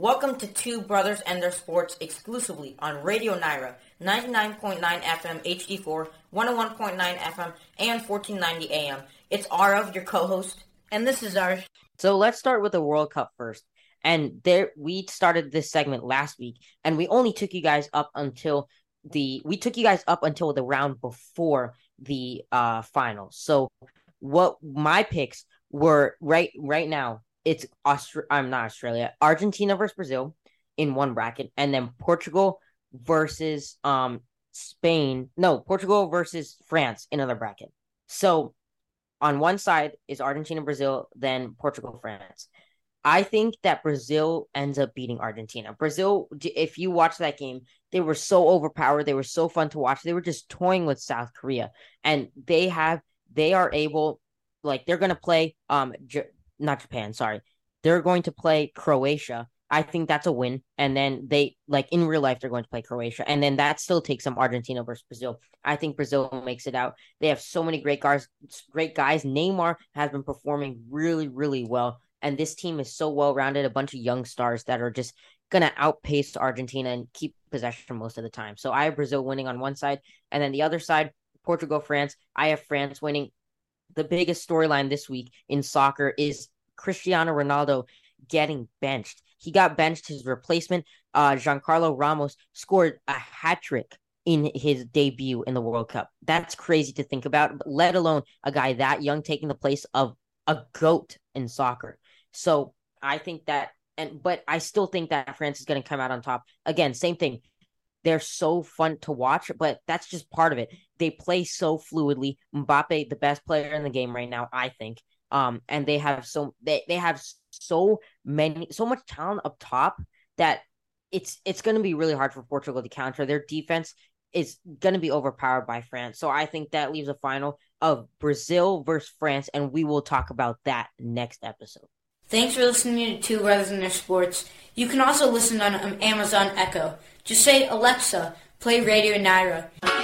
Welcome to Two Brothers and Their Sports exclusively on Radio Nyra, 99.9 FM HD4, 101.9 FM, and 1490 AM. It's Aarav, your co-host, and this is Arsh. So let's start with the World Cup first. And there, we started this segment last week, and we only took you guys up until the round before the finals. So what my picks were right now, it's Argentina versus Brazil in one bracket, and then Portugal versus Spain. No, Portugal versus France in another bracket. So on one side is Argentina, Brazil, then Portugal, France. I think that Brazil ends up beating Argentina. Brazil, if you watch that game, they were so overpowered. They were so fun to watch. They were just toying with South Korea, and they're going to play not Japan, sorry. They're going to play Croatia. I think that's a win, and then in real life, they're going to play Croatia, and then that still takes some Argentina versus Brazil. I think Brazil makes it out. They have so many great guys. Neymar has been performing really, really well. And this team is so well-rounded, a bunch of young stars that are just going to outpace Argentina and keep possession most of the time. So I have Brazil winning on one side. And then the other side, Portugal, France. I have France winning. The biggest storyline this week in soccer is Cristiano Ronaldo getting benched. He got benched. His replacement, Giancarlo Ramos, scored a hat-trick in his debut in the World Cup. That's crazy to think about, let alone a guy that young taking the place of a GOAT in soccer. So I think that, but I still think that France is going to come out on top. Again, same thing. They're so fun to watch, but that's just part of it. They play so fluidly. Mbappe, the best player in the game right now, I think. And they have so much talent up top that it's going to be really hard for Portugal to counter. Their defense is going to be overpowered by France. So I think that leaves a final of Brazil versus France, and we will talk about that next episode. Thanks for listening to Two Brothers and Their Sports. You can also listen on Amazon Echo. Just say, Alexa, play Radio Nyra.